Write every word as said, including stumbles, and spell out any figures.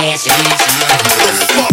dance, dance, dance.